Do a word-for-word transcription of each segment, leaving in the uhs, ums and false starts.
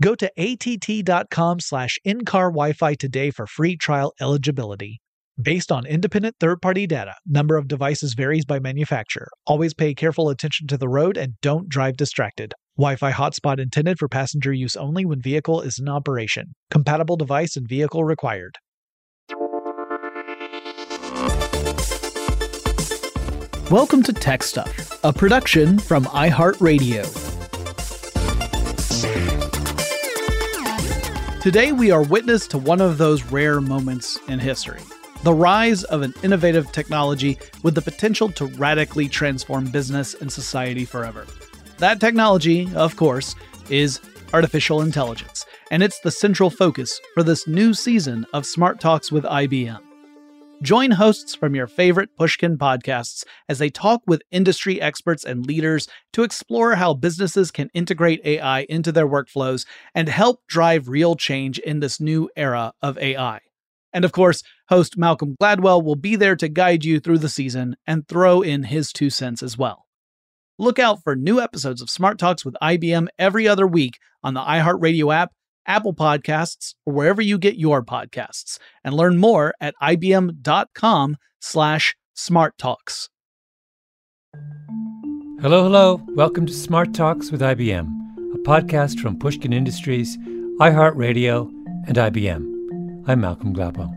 Go to att.com slash in-car Wi-Fi today for free trial eligibility. Based on independent third-party data, number of devices varies by manufacturer. Always pay careful attention to the road and don't drive distracted. Wi-Fi hotspot intended for passenger use only when vehicle is in operation. Compatible device and vehicle required. Welcome to Tech Stuff, a production from iHeartRadio. Today we are witness to one of those rare moments in history. The rise of an innovative technology with the potential to radically transform business and society forever. That technology, of course, is artificial intelligence, and it's the central focus for this new season of Smart Talks with I B M. Join hosts from your favorite Pushkin podcasts as they talk with industry experts and leaders to explore how businesses can integrate A I into their workflows and help drive real change in this new era of A I. And of course, host Malcolm Gladwell will be there to guide you through the season and throw in his two cents as well. Look out for new episodes of Smart Talks with I B M every other week on the iHeartRadio app, Apple Podcasts, or wherever you get your podcasts. And learn more at ibm.com slash smarttalks. Hello, hello. Welcome to Smart Talks with I B M, a podcast from Pushkin Industries, iHeartRadio, and I B M. I'm Malcolm Gladwell.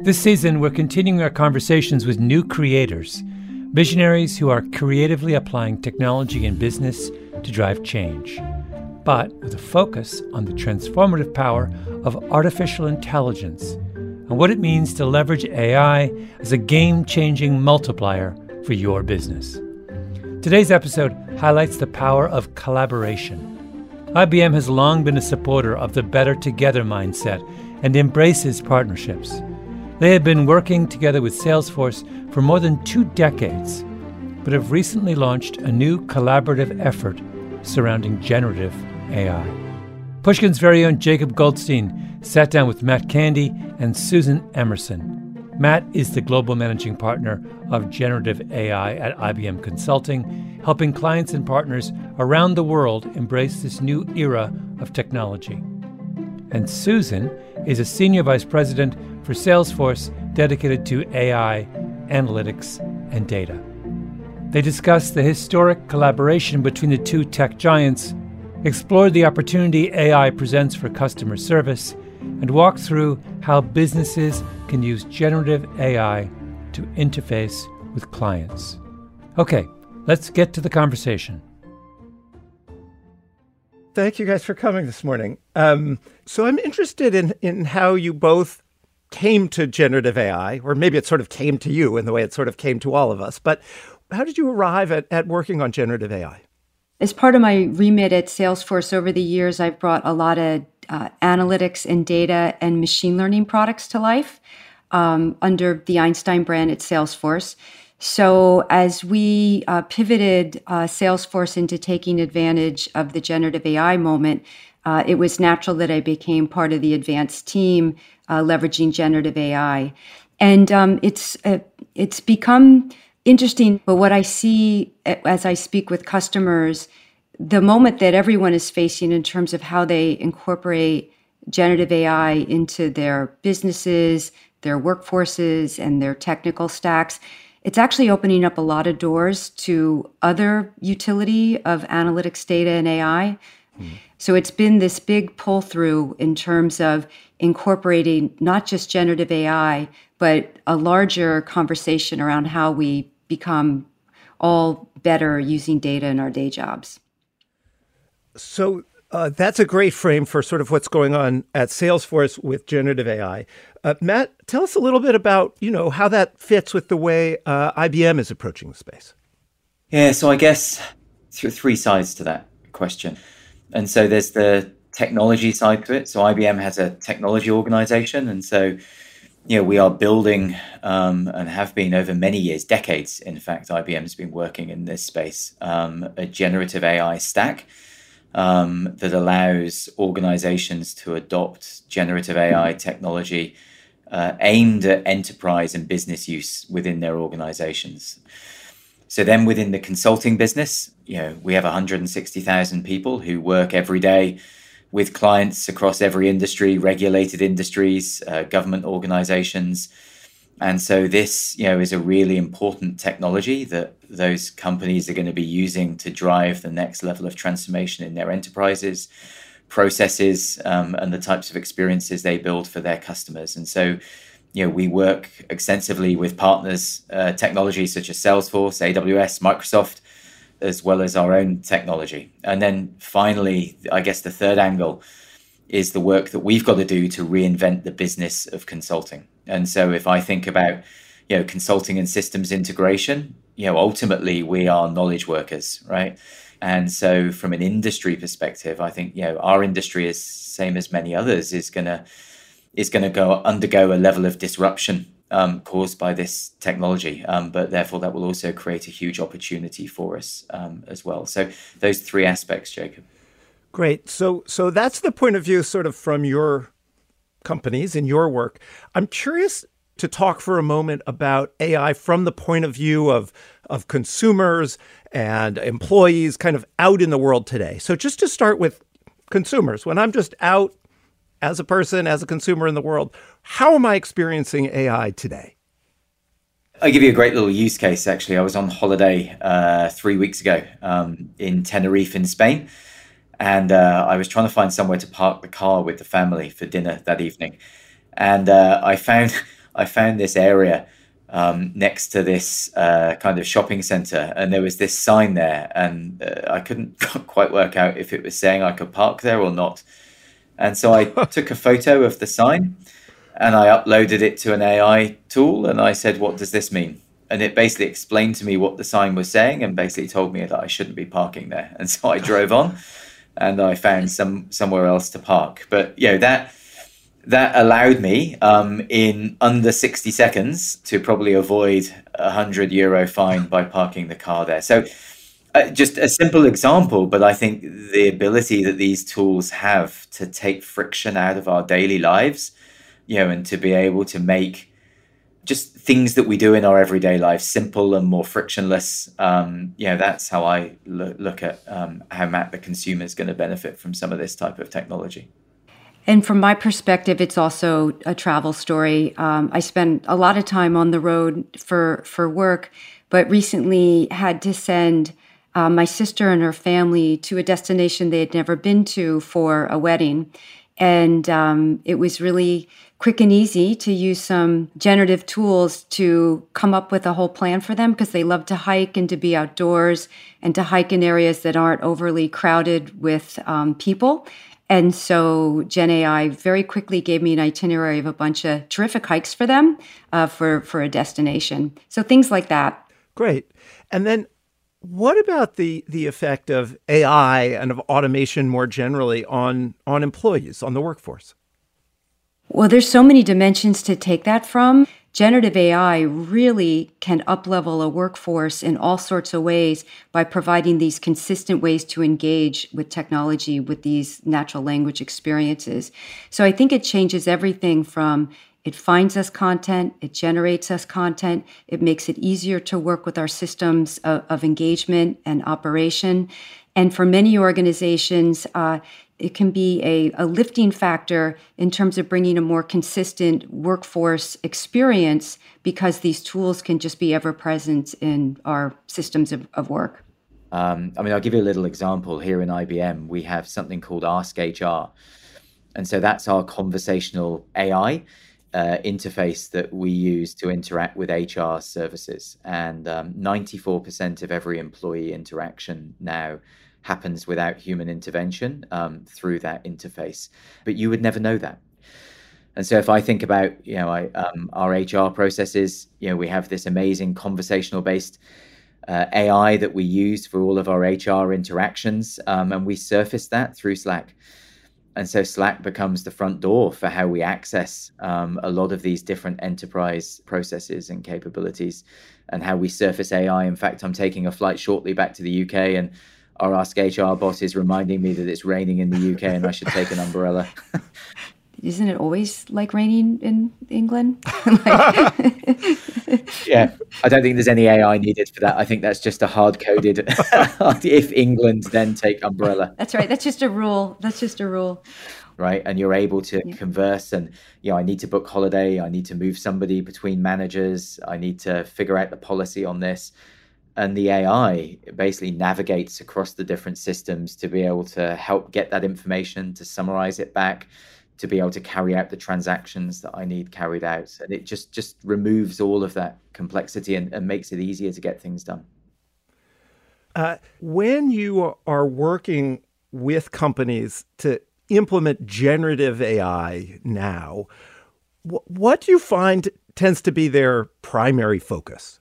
This season, we're continuing our conversations with new creators, visionaries who are creatively applying technology and business to drive change, but with a focus on the transformative power of artificial intelligence and what it means to leverage A I as a game-changing multiplier for your business. Today's episode highlights the power of collaboration. I B M has long been a supporter of the Better Together mindset and embraces partnerships. They have been working together with Salesforce for more than two decades, but have recently launched a new collaborative effort surrounding generative A I. Pushkin's very own Jacob Goldstein sat down with Matt Candy and Susan Emerson. Matt is the global managing partner of generative A I at I B M Consulting, helping clients and partners around the world embrace this new era of technology. And Susan is a senior vice president for Salesforce dedicated to A I, analytics, and data. They discuss the historic collaboration between the two tech giants, explore the opportunity A I presents for customer service, and walk through how businesses can use generative A I to interface with clients. Okay, let's get to the conversation. Thank you guys for coming this morning. Um, so I'm interested in, in how you both came to generative A I, or maybe it sort of came to you in the way it sort of came to all of us. But how did you arrive at, at working on generative A I? As part of my remit at Salesforce over the years, I've brought a lot of uh, analytics and data and machine learning products to life um, under the Einstein brand at Salesforce. So as we uh, pivoted uh, Salesforce into taking advantage of the generative A I moment, uh, it was natural that I became part of the advanced team uh, leveraging generative A I. And um, it's uh, it's become interesting, but what I see as I speak with customers, the moment that everyone is facing in terms of how they incorporate generative A I into their businesses, their workforces, and their technical stacks, it's actually opening up a lot of doors to other utility of analytics data and A I. Mm. So it's been this big pull through in terms of incorporating not just generative A I, but a larger conversation around how we become all better using data in our day jobs. So uh, that's a great frame for sort of what's going on at Salesforce with generative A I. Uh, Matt, tell us a little bit about, you know, how that fits with the way uh, I B M is approaching the space. Yeah, so I guess there are three sides to that question. And so there's the technology side to it. So I B M has a technology organization. And so, you know, we are building um, and have been over many years, decades, in fact, I B M has been working in this space, um, a generative A I stack um, that allows organizations to adopt generative A I technology uh, aimed at enterprise and business use within their organizations. So then within the consulting business, you know, we have one hundred sixty thousand people who work every day with clients across every industry, regulated industries, uh, government organizations. And so this, you know, is a really important technology that those companies are going to be using to drive the next level of transformation in their enterprises, processes, um, and the types of experiences they build for their customers. And so, you know, we work extensively with partners, uh, technologies such as Salesforce, A W S, Microsoft, as well as our own technology. And then finally, I guess the third angle is the work that we've got to do to reinvent the business of consulting. And so if I think about, you know, consulting and systems integration, you know, ultimately we are knowledge workers, right? And so from an industry perspective, I think, you know, our industry is same as many others is going to, is going to go undergo a level of disruption um, caused by this technology. Um, but therefore, that will also create a huge opportunity for us um, as well. So those three aspects, Jacob. Great. So so that's the point of view sort of from your companies and your work. I'm curious to talk for a moment about A I from the point of view of, of consumers and employees kind of out in the world today. So just to start with consumers, when I'm just out as a person, as a consumer in the world, how am I experiencing A I today? I'll give you a great little use case, actually. I was on holiday uh, three weeks ago um, in Tenerife in Spain, and uh, I was trying to find somewhere to park the car with the family for dinner that evening. And uh, I found I found this area um, next to this uh, kind of shopping center, and there was this sign there, and uh, I couldn't quite work out if it was saying I could park there or not. And so I took a photo of the sign and I uploaded it to an A I tool. And I said, what does this mean? And it basically explained to me what the sign was saying and basically told me that I shouldn't be parking there. And so I drove on and I found some somewhere else to park. But, you know, that that allowed me um, in under sixty seconds to probably avoid a one hundred euro fine by parking the car there. So Uh, just a simple example, but I think the ability that these tools have to take friction out of our daily lives, you know, and to be able to make just things that we do in our everyday life simple and more frictionless. Um, you know, that's how I lo- look at um, how Matt, the consumer, is going to benefit from some of this type of technology. And from my perspective, it's also a travel story. Um, I spend a lot of time on the road for, for work, but recently had to send Uh, my sister and her family to a destination they had never been to for a wedding. And um, it was really quick and easy to use some generative tools to come up with a whole plan for them because they love to hike and to be outdoors and to hike in areas that aren't overly crowded with um, people. And so Gen A I very quickly gave me an itinerary of a bunch of terrific hikes for them uh, for, for a destination. So things like that. Great. And then what about the the effect of A I and of automation more generally on, on employees, on the workforce? Well, there's so many dimensions to take that from. Generative A I really can uplevel a workforce in all sorts of ways by providing these consistent ways to engage with technology, with these natural language experiences. So I think it changes everything from it finds us content, it generates us content, it makes it easier to work with our systems of, of engagement and operation. And for many organizations, uh, it can be a, a lifting factor in terms of bringing a more consistent workforce experience because these tools can just be ever present in our systems of, of work. Um, I mean, I'll give you a little example. Here in I B M, we have something called Ask H R. And so that's our conversational A I Uh, interface that we use to interact with H R services. And um, ninety-four percent of every employee interaction now happens without human intervention um, through that interface. But you would never know that. And so if I think about, you know, I, um, our H R processes, you know, we have this amazing conversational-based uh, A I that we use for all of our H R interactions, um, and we surface that through Slack. And so Slack becomes the front door for how we access um, a lot of these different enterprise processes and capabilities and how we surface A I. In fact, I'm taking a flight shortly back to the U K, and our Ask H R boss is reminding me that it's raining in the U K and I should take an umbrella. Isn't it always like raining in England? like... Yeah, I don't think there's any A I needed for that. I think that's just a hard-coded, if England, then take umbrella. That's right. That's just a rule. That's just a rule. Right. And you're able to yeah. converse and, you know, I need to book holiday. I need to move somebody between managers. I need to figure out the policy on this. And the A I basically navigates across the different systems to be able to help get that information, to summarize it back, to be able to carry out the transactions that I need carried out. And it just, just removes all of that complexity and, and makes it easier to get things done. Uh, when you are working with companies to implement generative A I now, wh- what do you find tends to be their primary focus?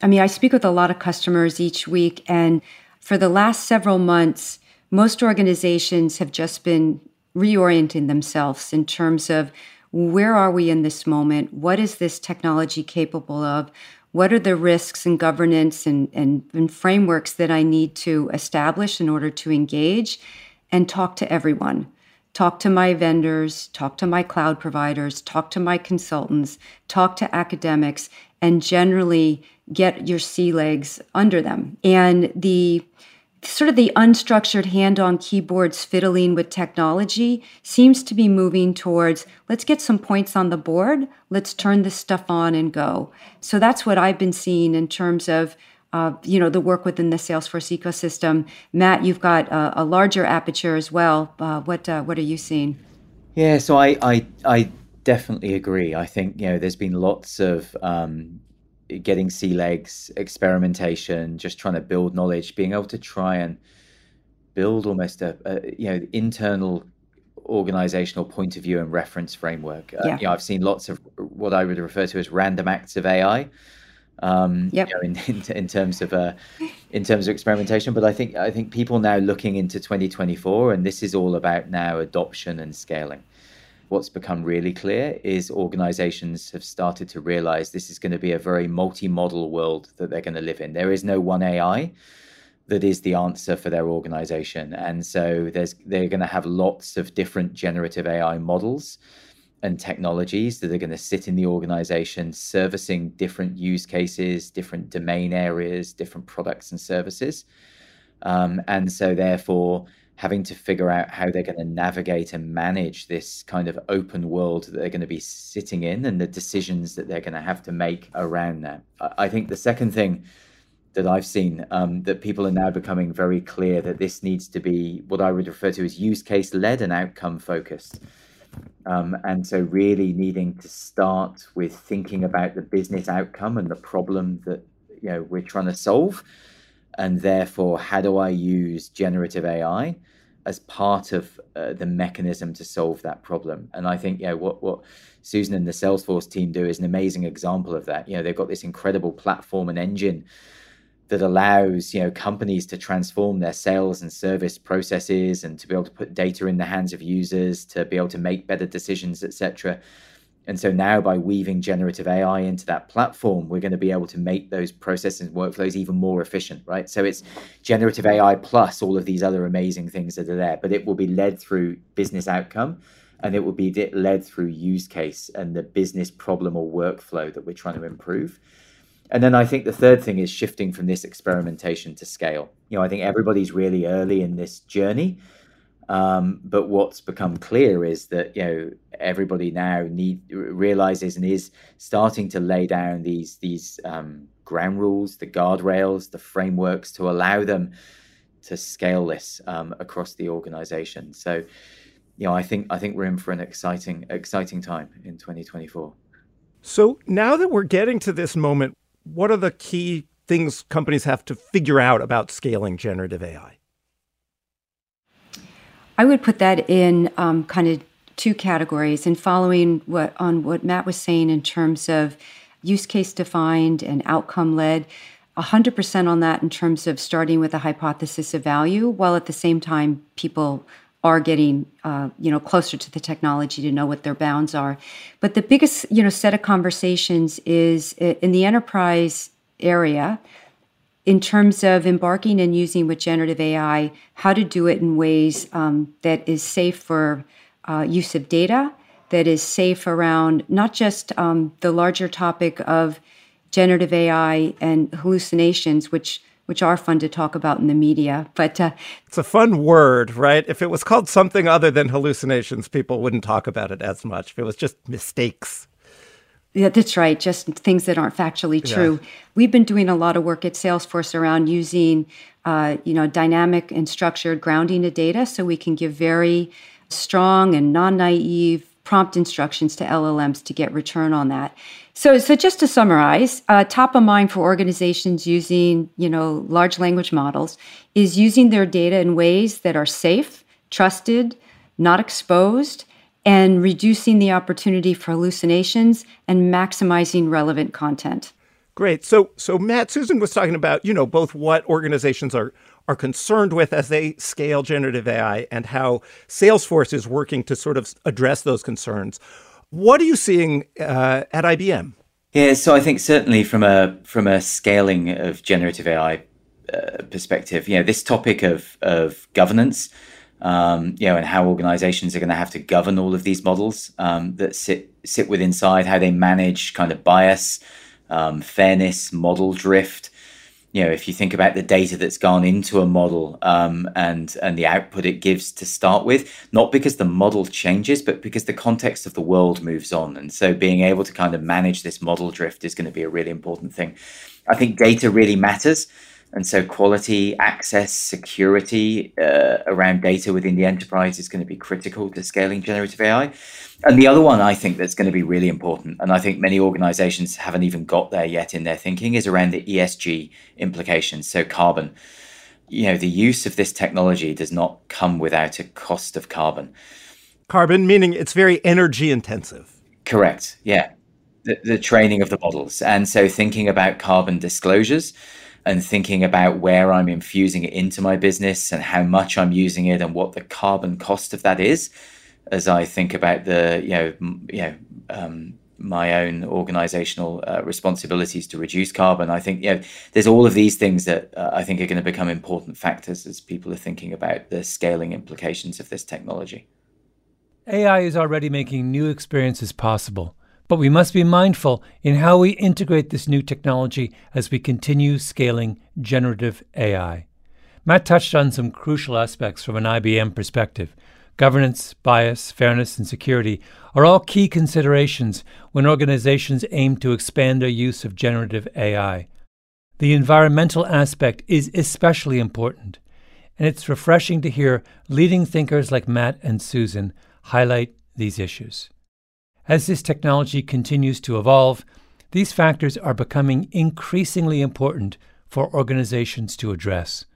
I mean, I speak with a lot of customers each week, and for the last several months, most organizations have just been reorienting themselves in terms of where are we in this moment? What is this technology capable of? What are the risks and governance and, and, and frameworks that I need to establish in order to engage and talk to everyone? Talk to my vendors, talk to my cloud providers, talk to my consultants, talk to academics, and generally get your sea legs under them. And the sort of the unstructured hand on keyboards fiddling with technology seems to be moving towards, let's get some points on the board, let's turn this stuff on and go. So that's what I've been seeing in terms of uh, you know, the work within the Salesforce ecosystem. Matt, you've got a, a larger aperture as well. Uh, what uh, what are you seeing? Yeah, so I, I, I definitely agree. I think, you know, there's been lots of um, getting sea legs, experimentation, just trying to build knowledge, being able to try and build almost a, a you know, internal organizational point of view and reference framework. Yeah. Uh, you know, I've seen lots of what I would refer to as random acts of A I um, yep. you know, in, in, in terms of uh, in terms of experimentation. But I think I think people now looking into twenty twenty-four, and this is all about now adoption and scaling. What's become really clear is organizations have started to realize this is going to be a very multi-model world that they're going to live in. There is no one A I that is the answer for their organization. And so there's they're going to have lots of different generative A I models and technologies that are going to sit in the organization, servicing different use cases, different domain areas, different products and services. Um, and so therefore, having to figure out how they're going to navigate and manage this kind of open world that they're going to be sitting in and the decisions that they're going to have to make around that. I think the second thing that I've seen, um, that people are now becoming very clear that this needs to be what I would refer to as use case led and outcome focused. Um, and so really needing to start with thinking about the business outcome and the problem that, you know, we're trying to solve. And therefore, how do I use generative A I as part of uh, the mechanism to solve that problem? And I think, you know, what, what Susan and the Salesforce team do is an amazing example of that. You know, they've got this incredible platform and engine that allows, you know, companies to transform their sales and service processes and to be able to put data in the hands of users, to be able to make better decisions, et cetera. And so now by weaving generative A I into that platform, we're going to be able to make those processes and workflows even more efficient, right? So it's generative A I plus all of these other amazing things that are there, but it will be led through business outcome and it will be led through use case and the business problem or workflow that we're trying to improve. And then I think the third thing is shifting from this experimentation to scale. You know, I think everybody's really early in this journey. Um, but what's become clear is that, you know, everybody now need, realizes and is starting to lay down these these um, ground rules, the guardrails, the frameworks to allow them to scale this um, across the organization. So, you know, I think I think we're in for an exciting, exciting time in twenty twenty-four. So now that we're getting to this moment, what are the key things companies have to figure out about scaling generative A I? I would put that in um, kind of two categories, and following what on what Matt was saying in terms of use case defined and outcome led, one hundred percent on that in terms of starting with a hypothesis of value, while at the same time people are getting, uh, you know, closer to the technology to know what their bounds are. But the biggest, you know, set of conversations is in the enterprise area in terms of embarking and using with generative A I, how to do it in ways um, that is safe for uh, use of data, that is safe around not just um, the larger topic of generative A I and hallucinations, which which are fun to talk about in the media. But uh, it's a fun word, right? If it was called something other than hallucinations, people wouldn't talk about it as much. If it was just mistakes. Yeah, that's right. Just things that aren't factually true. Yeah. We've been doing a lot of work at Salesforce around using, uh, you know, dynamic and structured grounding of data, so we can give very strong and non-naive prompt instructions to L L Ms to get return on that. So, so just to summarize, uh, top of mind for organizations using, you know, large language models is using their data in ways that are safe, trusted, not exposed, and reducing the opportunity for hallucinations and maximizing relevant content. Great. So, so Matt, Susan was talking about, you know, both what organizations are are concerned with as they scale generative A I and how Salesforce is working to sort of address those concerns. What are you seeing uh, at I B M? Yeah, so I think certainly from a from a scaling of generative A I uh, perspective, you know, this topic of of governance, um, you know, and how organizations are going to have to govern all of these models um, that sit sit within inside, how they manage kind of bias, um, fairness, model drift. You know, if you think about the data that's gone into a model um, and and the output it gives to start with, not because the model changes, but because the context of the world moves on. And so being able to kind of manage this model drift is going to be a really important thing. I think data really matters. And so quality, access, security uh, around data within the enterprise is going to be critical to scaling generative A I. And the other one I think that's going to be really important, and I think many organizations haven't even got there yet in their thinking, is around the E S G implications, so carbon. You know, the use of this technology does not come without a cost of carbon. Carbon, meaning it's very energy intensive. Correct, yeah. The, the training of the models. And so thinking about carbon disclosures and thinking about where I'm infusing it into my business and how much I'm using it and what the carbon cost of that is, as I think about the, you know, m- you know, um, my own organizational uh, responsibilities to reduce carbon. I think, you know, there's all of these things that uh, I think are going to become important factors as people are thinking about the scaling implications of this technology. A I is already making new experiences possible, but we must be mindful in how we integrate this new technology as we continue scaling generative A I. Matt touched on some crucial aspects from an I B M perspective. Governance, bias, fairness, and security are all key considerations when organizations aim to expand their use of generative A I. The environmental aspect is especially important, and it's refreshing to hear leading thinkers like Matt and Susan highlight these issues. As this technology continues to evolve, these factors are becoming increasingly important for organizations to address.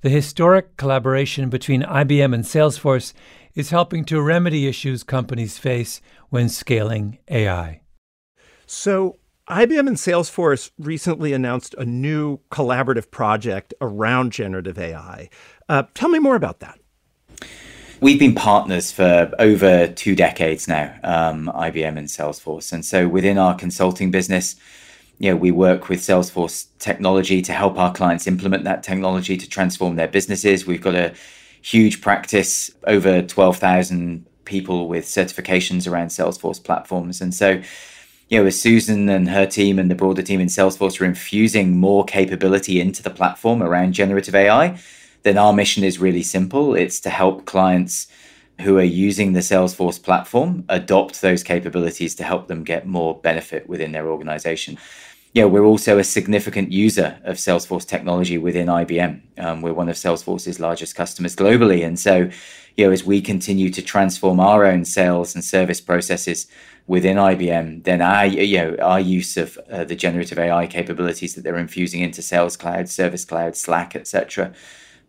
The historic collaboration between I B M and Salesforce is helping to remedy issues companies face when scaling A I. So, I B M and Salesforce recently announced a new collaborative project around generative A I. Uh, tell me more about that. We've been partners for over two decades now, um, I B M and Salesforce. And so within our consulting business, you know, we work with Salesforce technology to help our clients implement that technology to transform their businesses. We've got a huge practice, over twelve thousand people with certifications around Salesforce platforms. And so, you know, as Susan and her team and the broader team in Salesforce are infusing more capability into the platform around generative A I, then our mission is really simple. It's to help clients who are using the Salesforce platform adopt those capabilities to help them get more benefit within their organization. Yeah, we're also a significant user of Salesforce technology within I B M. Um, we're one of Salesforce's largest customers globally. And so, you know, as we continue to transform our own sales and service processes within I B M, then our, you know, our use of uh, the generative A I capabilities that they're infusing into Sales Cloud, Service Cloud, Slack, et cetera,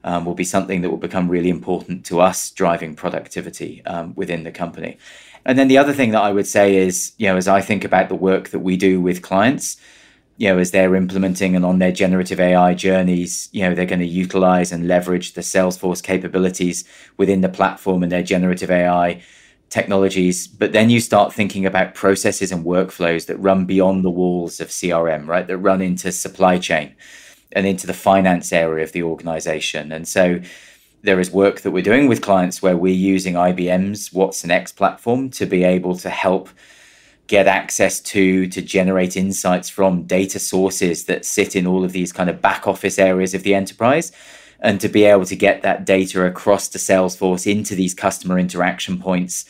Um, will be something that will become really important to us driving productivity um, within the company. And then the other thing that I would say is, you know, as I think about the work that we do with clients, you know, as they're implementing and on their generative A I journeys, you know, they're going to utilize and leverage the Salesforce capabilities within the platform and their generative A I technologies. But then you start thinking about processes and workflows that run beyond the walls of C R M, right? That run into supply chain and into the finance area of the organization. And so there is work that we're doing with clients where we're using I B M's Watson X platform to be able to help get access to, to generate insights from data sources that sit in all of these kind of back office areas of the enterprise, and to be able to get that data across to Salesforce into these customer interaction points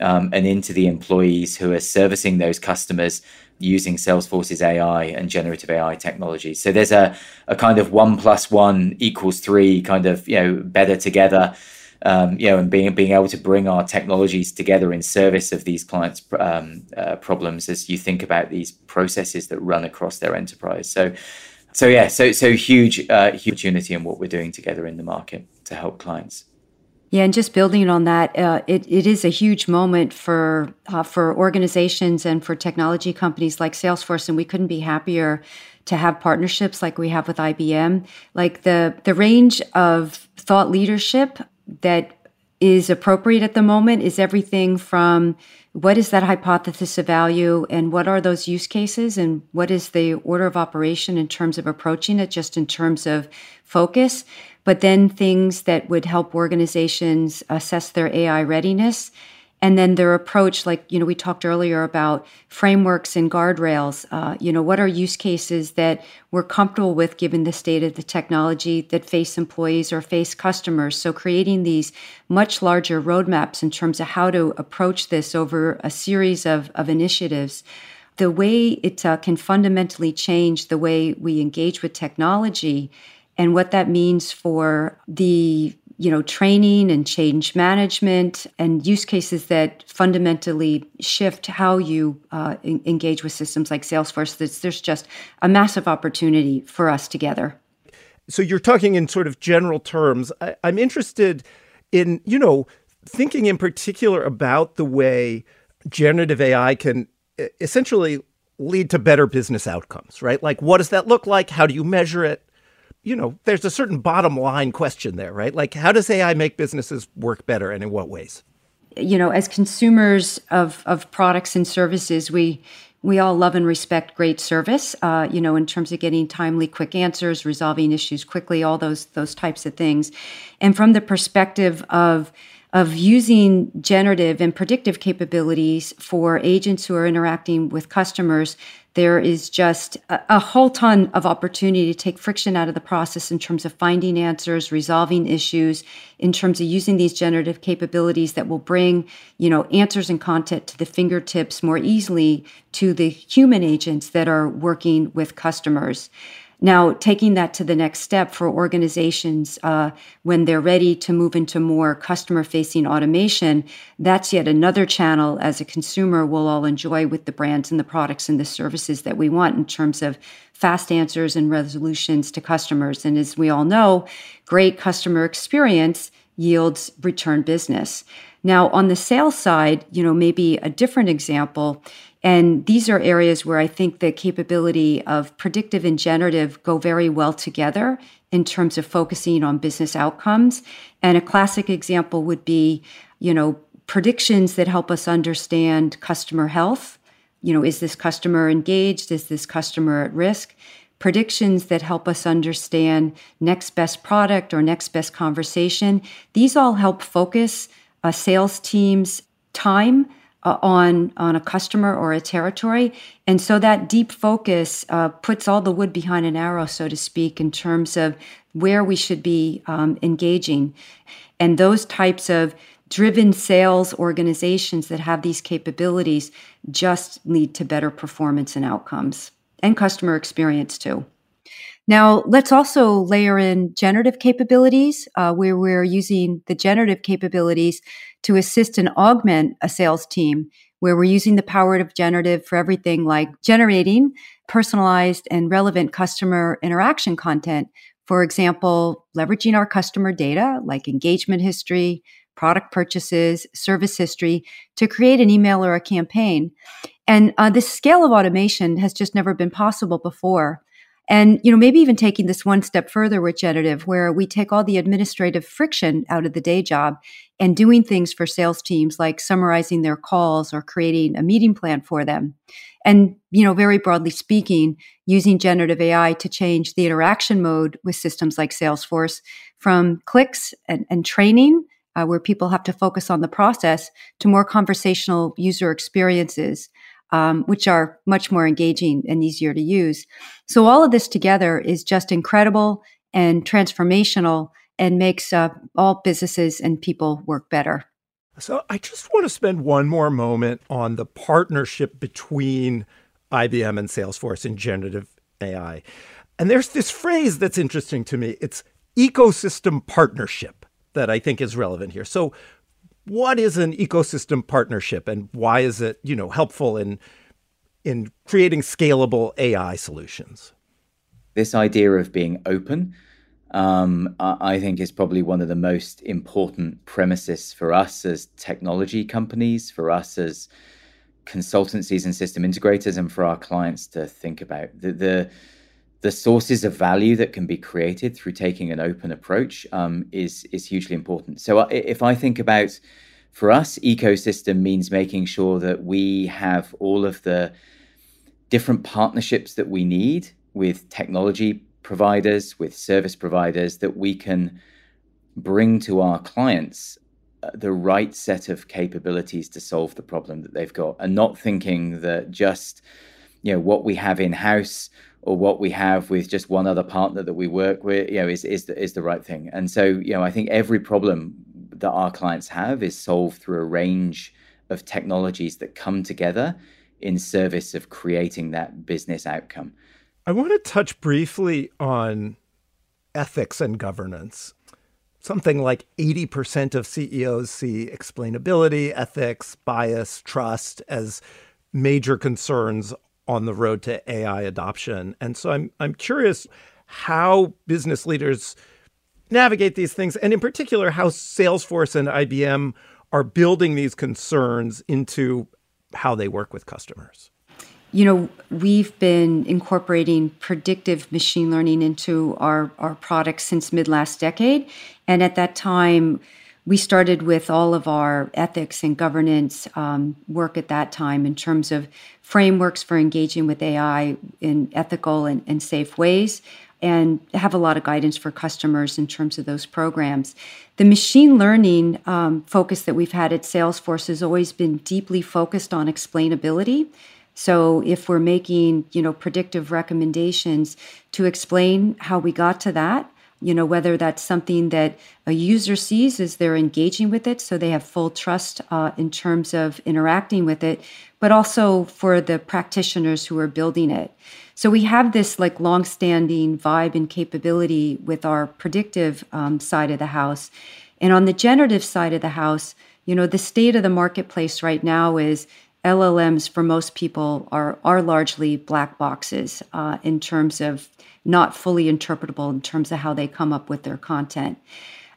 um, and into the employees who are servicing those customers using Salesforce's A I and generative A I technology. So there's a, a kind of one plus one equals three kind of, you know, better together, um, you know, and being being able to bring our technologies together in service of these clients' um, uh, problems as you think about these processes that run across their enterprise. So So yeah, so so huge, uh, huge opportunity in what we're doing together in the market to help clients. Yeah, and just building on that, uh, it it is a huge moment for uh, for organizations and for technology companies like Salesforce, and we couldn't be happier to have partnerships like we have with I B M. Like the the range of thought leadership that is appropriate at the moment is everything from what is that hypothesis of value and what are those use cases and what is the order of operation in terms of approaching it, just in terms of focus, but then things that would help organizations assess their A I readiness. And then their approach, like, you know, we talked earlier about frameworks and guardrails. Uh, you know, what are use cases that we're comfortable with given the state of the technology that face employees or face customers? So creating these much larger roadmaps in terms of how to approach this over a series of, of initiatives. The way it uh, can fundamentally change the way we engage with technology and what that means for the you know, training and change management and use cases that fundamentally shift how you uh, in- engage with systems like Salesforce. There's, there's just a massive opportunity for us together. So you're talking in sort of general terms. I- I'm interested in, you know, thinking in particular about the way generative A I can essentially lead to better business outcomes, right? Like, what does that look like? How do you measure it? You know, there's a certain bottom line question there, right? Like, how does A I make businesses work better and in what ways? You know, as consumers of, of products and services, we we all love and respect great service, uh, you know, in terms of getting timely, quick answers, resolving issues quickly, all those those types of things. And from the perspective of of using generative and predictive capabilities for agents who are interacting with customers, there is just a, a whole ton of opportunity to take friction out of the process in terms of finding answers, resolving issues, in terms of using these generative capabilities that will bring, you know, answers and content to the fingertips more easily to the human agents that are working with customers. Now, taking that to the next step for organizations uh, when they're ready to move into more customer-facing automation, that's yet another channel as a consumer we'll all enjoy with the brands and the products and the services that we want in terms of fast answers and resolutions to customers. And as we all know, great customer experience yields return business. Now, on the sales side, you know, maybe a different example. And these are areas where I think the capability of predictive and generative go very well together in terms of focusing on business outcomes. And a classic example would be, you know, predictions that help us understand customer health. You know, is this customer engaged? Is this customer at risk? Predictions that help us understand next best product or next best conversation. These all help focus a sales team's time on on a customer or a territory. And so that deep focus uh, puts all the wood behind an arrow, so to speak, in terms of where we should be um, engaging. And those types of driven sales organizations that have these capabilities just lead to better performance and outcomes and customer experience too. Now, let's also layer in generative capabilities, uh, where we're using the generative capabilities to assist and augment a sales team, where we're using the power of generative for everything like generating personalized and relevant customer interaction content. For example, leveraging our customer data like engagement history, product purchases, service history to create an email or a campaign. And uh, this scale of automation has just never been possible before. And, you know, maybe even taking this one step further with generative, where we take all the administrative friction out of the day job and doing things for sales teams like summarizing their calls or creating a meeting plan for them. And, you know, very broadly speaking, using generative A I to change the interaction mode with systems like Salesforce from clicks and, and training, uh, where people have to focus on the process, to more conversational user experiences, Um, which are much more engaging and easier to use. So all of this together is just incredible and transformational and makes uh, all businesses and people work better. So I just want to spend one more moment on the partnership between I B M and Salesforce in generative A I. And there's this phrase that's interesting to me. It's ecosystem partnership that I think is relevant here. So what is an ecosystem partnership, and why is it, you know, helpful in in creating scalable A I solutions? This idea of being open, um, I think, is probably one of the most important premises for us as technology companies, for us as consultancies and system integrators, and for our clients to think about the the, the sources of value that can be created through taking an open approach um, is is hugely important. So if I think about, for us, ecosystem means making sure that we have all of the different partnerships that we need with technology providers, with service providers, that we can bring to our clients the right set of capabilities to solve the problem that they've got, and not thinking that just, you know, what we have in-house or what we have with just one other partner that we work with, you know, is is the, is the right thing. And so, you know, I think every problem that our clients have is solved through a range of technologies that come together in service of creating that business outcome. I want to touch briefly on ethics and governance. Something like eighty percent of C E Os see explainability, ethics, bias, trust as major concerns on the road to A I adoption. And so I'm I'm curious how business leaders navigate these things, and in particular, how Salesforce and I B M are building these concerns into how they work with customers. You know, we've been incorporating predictive machine learning into our, our products since mid-last decade. And at that time, we started with all of our ethics and governance um, work at that time in terms of frameworks for engaging with A I in ethical and, and safe ways, and have a lot of guidance for customers in terms of those programs. The machine learning um, focus that we've had at Salesforce has always been deeply focused on explainability. So if we're making, you know, predictive recommendations, to explain how we got to that, you know, whether that's something that a user sees as they're engaging with it, so they have full trust uh, in terms of interacting with it, but also for the practitioners who are building it. So we have this like longstanding vibe and capability with our predictive um, side of the house. And on the generative side of the house, you know, the state of the marketplace right now is L L Ms for most people are are largely black boxes uh, in terms of not fully interpretable in terms of how they come up with their content.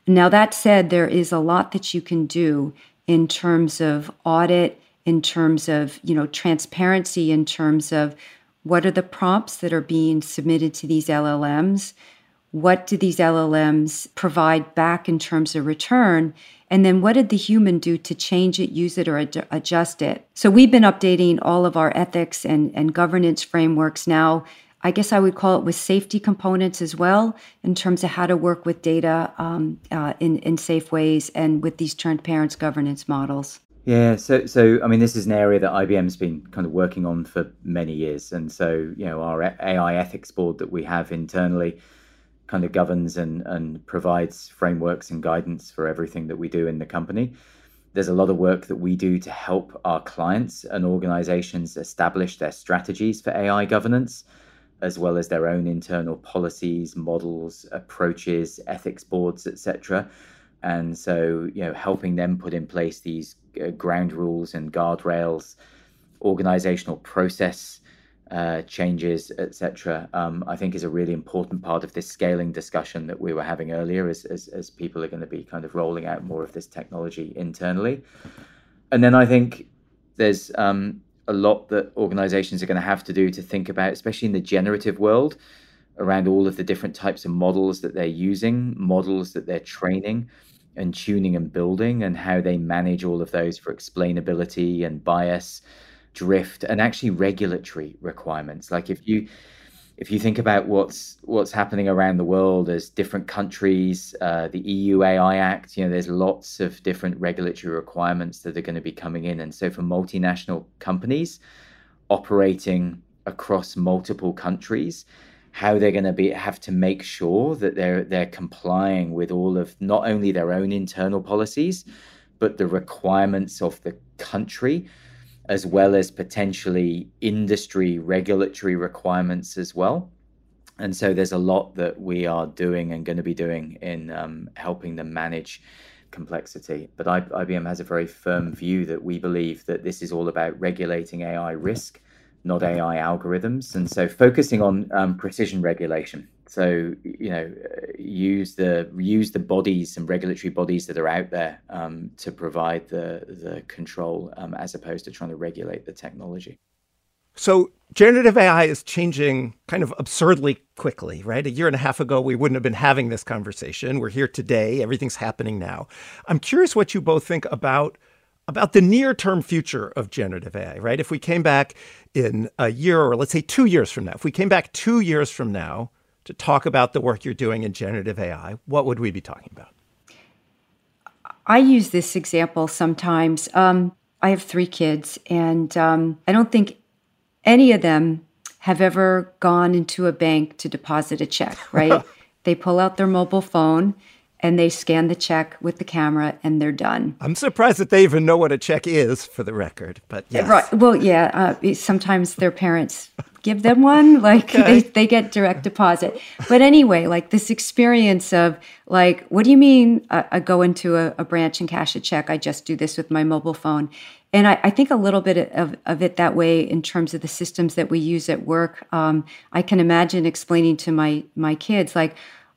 Now, that said, there is a lot that you can do in terms of audit, in terms of, you know, transparency, in terms of what are the prompts that are being submitted to these L L Ms, what do these L L Ms provide back in terms of return, and then what did the human do to change it, use it, or ad- adjust it? So we've been updating all of our ethics and, and governance frameworks now. I guess I would call it with safety components as well, in terms of how to work with data um, uh, in, in safe ways and with these transparent governance models. Yeah, so, so I mean, this is an area that I B M's been kind of working on for many years. And so, you know, our A I ethics board that we have internally kind of governs and, and provides frameworks and guidance for everything that we do in the company. There's a lot of work that we do to help our clients and organizations establish their strategies for A I governance, as well as their own internal policies, models, approaches, ethics boards, et cetera. And so, you know, helping them put in place these ground rules and guardrails, organizational process uh, changes, et cetera, um, I think is a really important part of this scaling discussion that we were having earlier, as, as, as people are going to be kind of rolling out more of this technology internally. And then I think there's um, a lot that organizations are going to have to do to think about, especially in the generative world, around all of the different types of models that they're using, models that they're training and tuning and building, and how they manage all of those for explainability and bias, drift, and actually regulatory requirements. Like if you if you think about what's what's happening around the world as different countries, uh, the E U A I Act, you know, there's lots of different regulatory requirements that are going to be coming in. And so for multinational companies operating across multiple countries, how they're going to be have to make sure that they're they're complying with all of not only their own internal policies, but the requirements of the country, as well as potentially industry regulatory requirements as well. And so there's a lot that we are doing and going to be doing in um, helping them manage complexity. But I, I B M has a very firm view that we believe that this is all about regulating A I risk, not A I algorithms. And so focusing on um, precision regulation. So, you know, use the use the bodies and regulatory bodies that are out there um, to provide the, the control um, as opposed to trying to regulate the technology. So generative A I is changing kind of absurdly quickly, right? A year and a half ago, we wouldn't have been having this conversation. We're here today. Everything's happening now. I'm curious what you both think about about the near-term future of generative A I, right? If we came back in a year, or let's say two years from now, if we came back two years from now to talk about the work you're doing in generative A I, what would we be talking about? I use this example sometimes. Um, I have three kids, and um, I don't think any of them have ever gone into a bank to deposit a check, right? They pull out their mobile phone, and they scan the check with the camera, and they're done. I'm surprised that they even know what a check is, for the record. But yes. Right. Well, yeah, uh, sometimes their parents give them one, like okay. they, they get direct deposit. But anyway, like this experience of like, what do you mean uh, I go into a, a branch and cash a check? I just do this with my mobile phone. And I, I think a little bit of, of it that way in terms of the systems that we use at work. Um, I can imagine explaining to my my kids, like,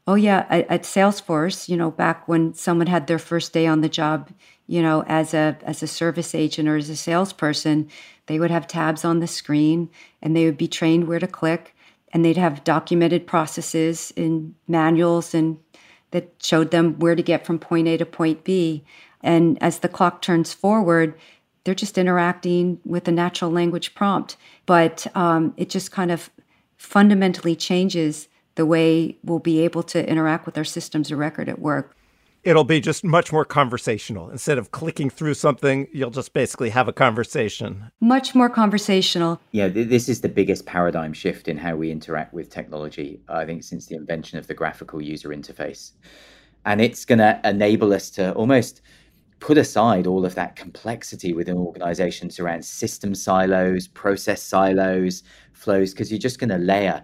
oh yeah, at Salesforce, you know, back when someone had their first day on the job, you know, as a as a service agent or as a salesperson, they would have tabs on the screen, and they would be trained where to click, and they'd have documented processes in manuals and that showed them where to get from point A to point B. And as the clock turns forward, they're just interacting with a natural language prompt. But um, it just kind of fundamentally changes the way we'll be able to interact with our systems of record at work. It'll be just much more conversational. Instead of clicking through something, you'll just basically have a conversation. Much more conversational. Yeah, th- this is the biggest paradigm shift in how we interact with technology, I think, since the invention of the graphical user interface. And it's going to enable us to almost put aside all of that complexity within organizations around system silos, process silos, flows, because you're just going to layer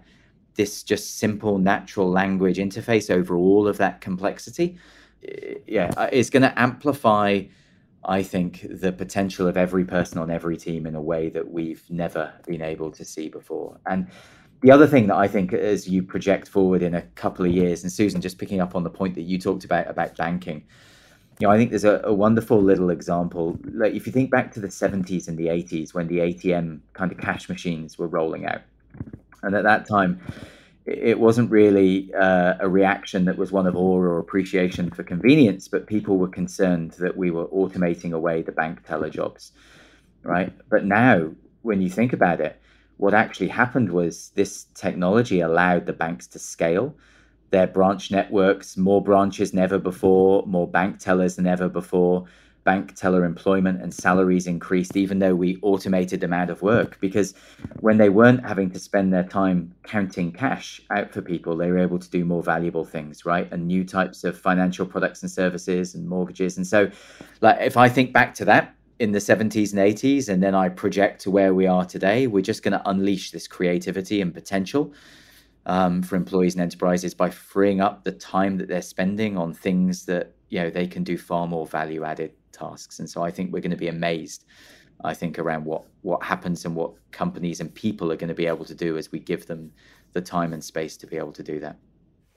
this just simple natural language interface over all of that complexity. Yeah, it's going to amplify, I think, the potential of every person on every team in a way that we've never been able to see before. And the other thing that I think, as you project forward in a couple of years, and Susan, just picking up on the point that you talked about, about banking, you know, I think there's a, a wonderful little example. Like if you think back to the seventies and the eighties, when the A T M kind of cash machines were rolling out, and at that time, it wasn't really uh, a reaction that was one of awe or appreciation for convenience, but people were concerned that we were automating away the bank teller jobs, right? But now, when you think about it, what actually happened was this technology allowed the banks to scale their branch networks, more branches than ever before, more bank tellers than ever before. Bank teller employment and salaries increased, even though we automated them out of work, because when they weren't having to spend their time counting cash out for people, they were able to do more valuable things, right? And new types of financial products and services and mortgages. And so, like, if I think back to that in the seventies and eighties, and then I project to where we are today, we're just going to unleash this creativity and potential um, for employees and enterprises by freeing up the time that they're spending on things that, you know, they can do far more value added tasks. And so I think we're going to be amazed, I think, around what, what happens and what companies and people are going to be able to do as we give them the time and space to be able to do that.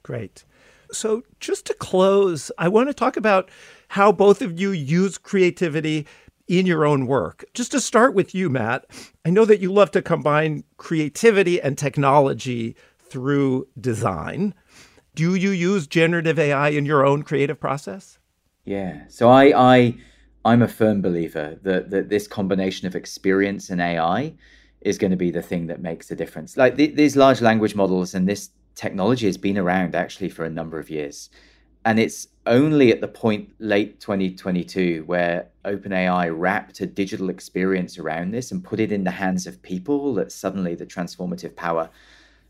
Great. So just to close, I want to talk about how both of you use creativity in your own work. Just to start with you, Matt, I know that you love to combine creativity and technology through design. Do you use generative A I in your own creative process? Yeah, so I, I, I'm a firm believer that, that this combination of experience and A I is going to be the thing that makes a difference. Like th- these large language models and this technology has been around actually for a number of years. And it's only at the point late twenty twenty-two where OpenAI wrapped a digital experience around this and put it in the hands of people that suddenly the transformative power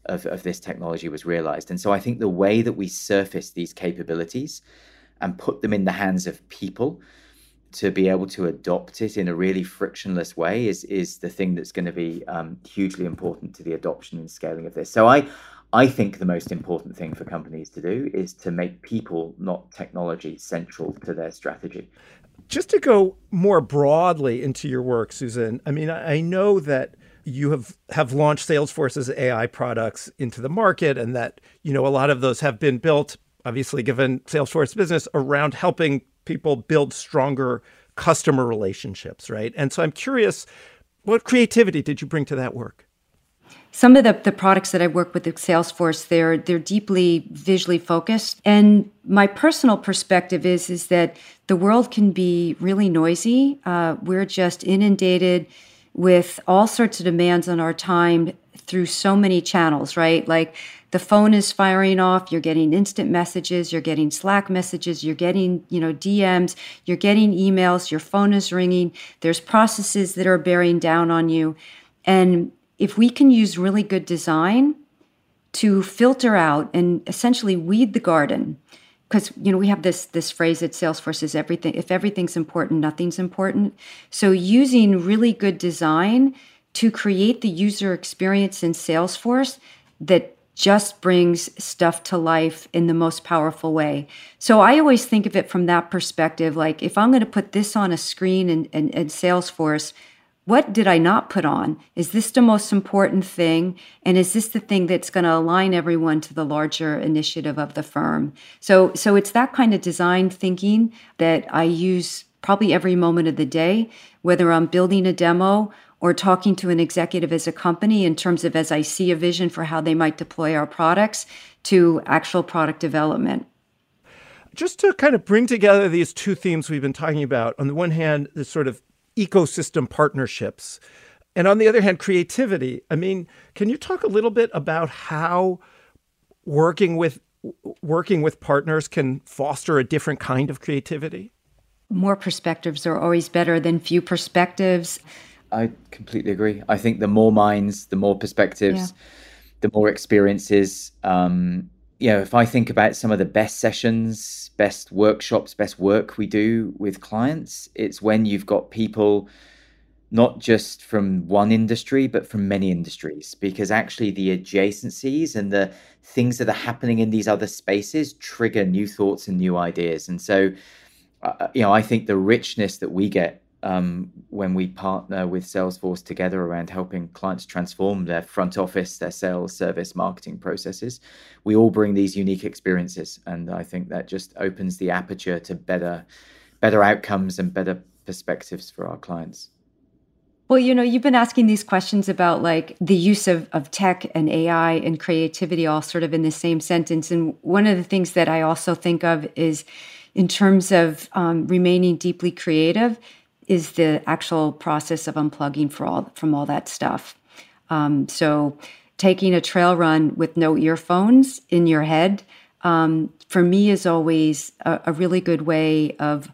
of, of this technology was realized. And so I think the way that we surface these capabilities and put them in the hands of people to be able to adopt it in a really frictionless way is, is the thing that's going to be um, hugely important to the adoption and scaling of this. So I I think the most important thing for companies to do is to make people, not technology, central to their strategy. Just to go more broadly into your work, Susan, I mean, I know that you have, have launched Salesforce's A I products into the market and that, you know, a lot of those have been built, obviously, given Salesforce business, around helping people build stronger customer relationships, right? And so I'm curious, what creativity did you bring to that work? Some of the, the products that I work with at Salesforce, they're they're deeply visually focused. And my personal perspective is, is that the world can be really noisy. Uh, we're just inundated with all sorts of demands on our time through so many channels, right? Like the phone is firing off, you're getting instant messages, you're getting Slack messages, you're getting, you know, D Ms, you're getting emails, your phone is ringing, there's processes that are bearing down on you. And if we can use really good design to filter out and essentially weed the garden, because, you know, we have this this phrase at Salesforce is everything, if everything's important, nothing's important. So using really good design to create the user experience in Salesforce that just brings stuff to life in the most powerful way. So I always think of it from that perspective, like if I'm going to put this on a screen in, in, in Salesforce, what did I not put on? Is this the most important thing? And is this the thing that's going to align everyone to the larger initiative of the firm? So, so it's that kind of design thinking that I use probably every moment of the day, whether I'm building a demo or talking to an executive as a company in terms of as I see a vision for how they might deploy our products to actual product development. Just to kind of bring together these two themes we've been talking about, on the one hand, this sort of ecosystem partnerships. And on the other hand, creativity. I mean, can you talk a little bit about how working with working with partners can foster a different kind of creativity? More perspectives are always better than few perspectives. I completely agree. I think the more minds, the more perspectives, yeah. the more experiences. Um, you know, if I think about some of the best sessions, best workshops, best work we do with clients, it's when you've got people not just from one industry, but from many industries, because actually the adjacencies and the things that are happening in these other spaces trigger new thoughts and new ideas. And so, uh, you know, I think the richness that we get um, when we partner with Salesforce together around helping clients transform their front office, their sales, service, marketing processes, we all bring these unique experiences. And I think that just opens the aperture to better, better outcomes and better perspectives for our clients. Well, you know, you've been asking these questions about like the use of, of tech and A I and creativity all sort of in the same sentence. And one of the things that I also think of is in terms of um, remaining deeply creative is the actual process of unplugging for all, from all that stuff. Um, so taking a trail run with no earphones in your head, um, for me is always a, a really good way of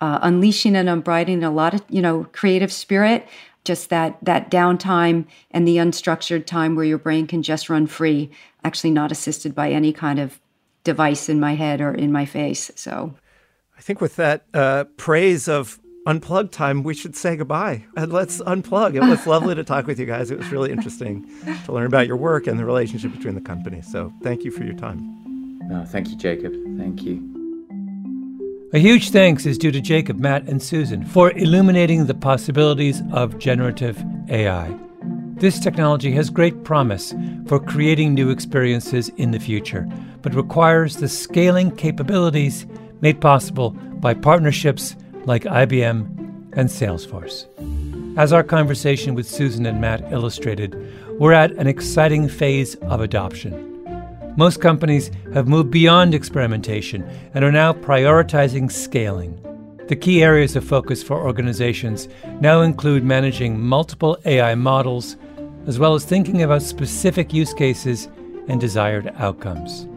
uh, unleashing and unbridling a lot of, you know, creative spirit, just that that downtime and the unstructured time where your brain can just run free, actually not assisted by any kind of device in my head or in my face. So I think with that uh, praise of unplug time, we should say goodbye and let's unplug. It was lovely to talk with you guys. It was really interesting to learn about your work and the relationship between the companies. So thank you for your time. No, thank you, Jacob. Thank you. A huge thanks is due to Jacob, Matt, and Susan for illuminating the possibilities of generative A I. This technology has great promise for creating new experiences in the future, but requires the scaling capabilities made possible by partnerships like I B M and Salesforce. As our conversation with Susan and Matt illustrated, we're at an exciting phase of adoption. Most companies have moved beyond experimentation and are now prioritizing scaling. The key areas of focus for organizations now include managing multiple A I models, as well as thinking about specific use cases and desired outcomes.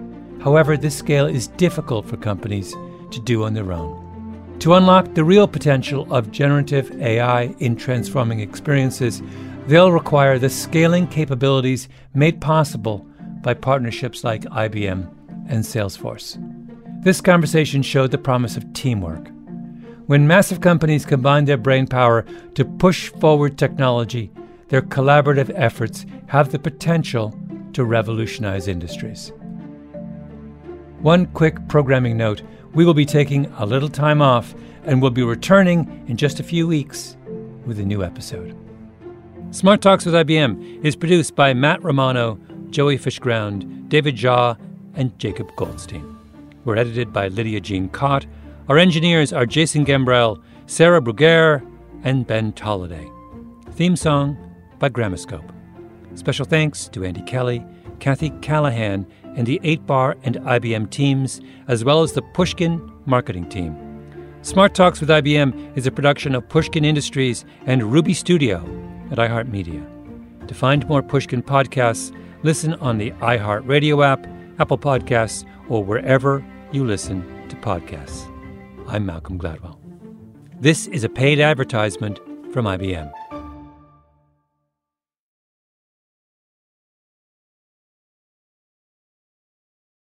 However, this scale is difficult for companies to do on their own. To unlock the real potential of generative A I in transforming experiences, they'll require the scaling capabilities made possible by partnerships like I B M and Salesforce. This conversation showed the promise of teamwork. When massive companies combine their brainpower to push forward technology, their collaborative efforts have the potential to revolutionize industries. One quick programming note, we will be taking a little time off and we'll be returning in just a few weeks with a new episode. Smart Talks with I B M is produced by Matt Romano, Joey Fishground, David Jaw, and Jacob Goldstein. We're edited by Lydia Jean Cott. Our engineers are Jason Gambrell, Sarah Bruguer, and Ben Tolliday. Theme song by Gramoscope. Special thanks to Andy Kelly, Kathy Callahan, and the eight bar and I B M teams, as well as the Pushkin marketing team. Smart Talks with I B M is a production of Pushkin Industries and Ruby Studio at iHeartMedia. To find more Pushkin podcasts, listen on the iHeartRadio app, Apple Podcasts, or wherever you listen to podcasts. I'm Malcolm Gladwell. This is a paid advertisement from I B M.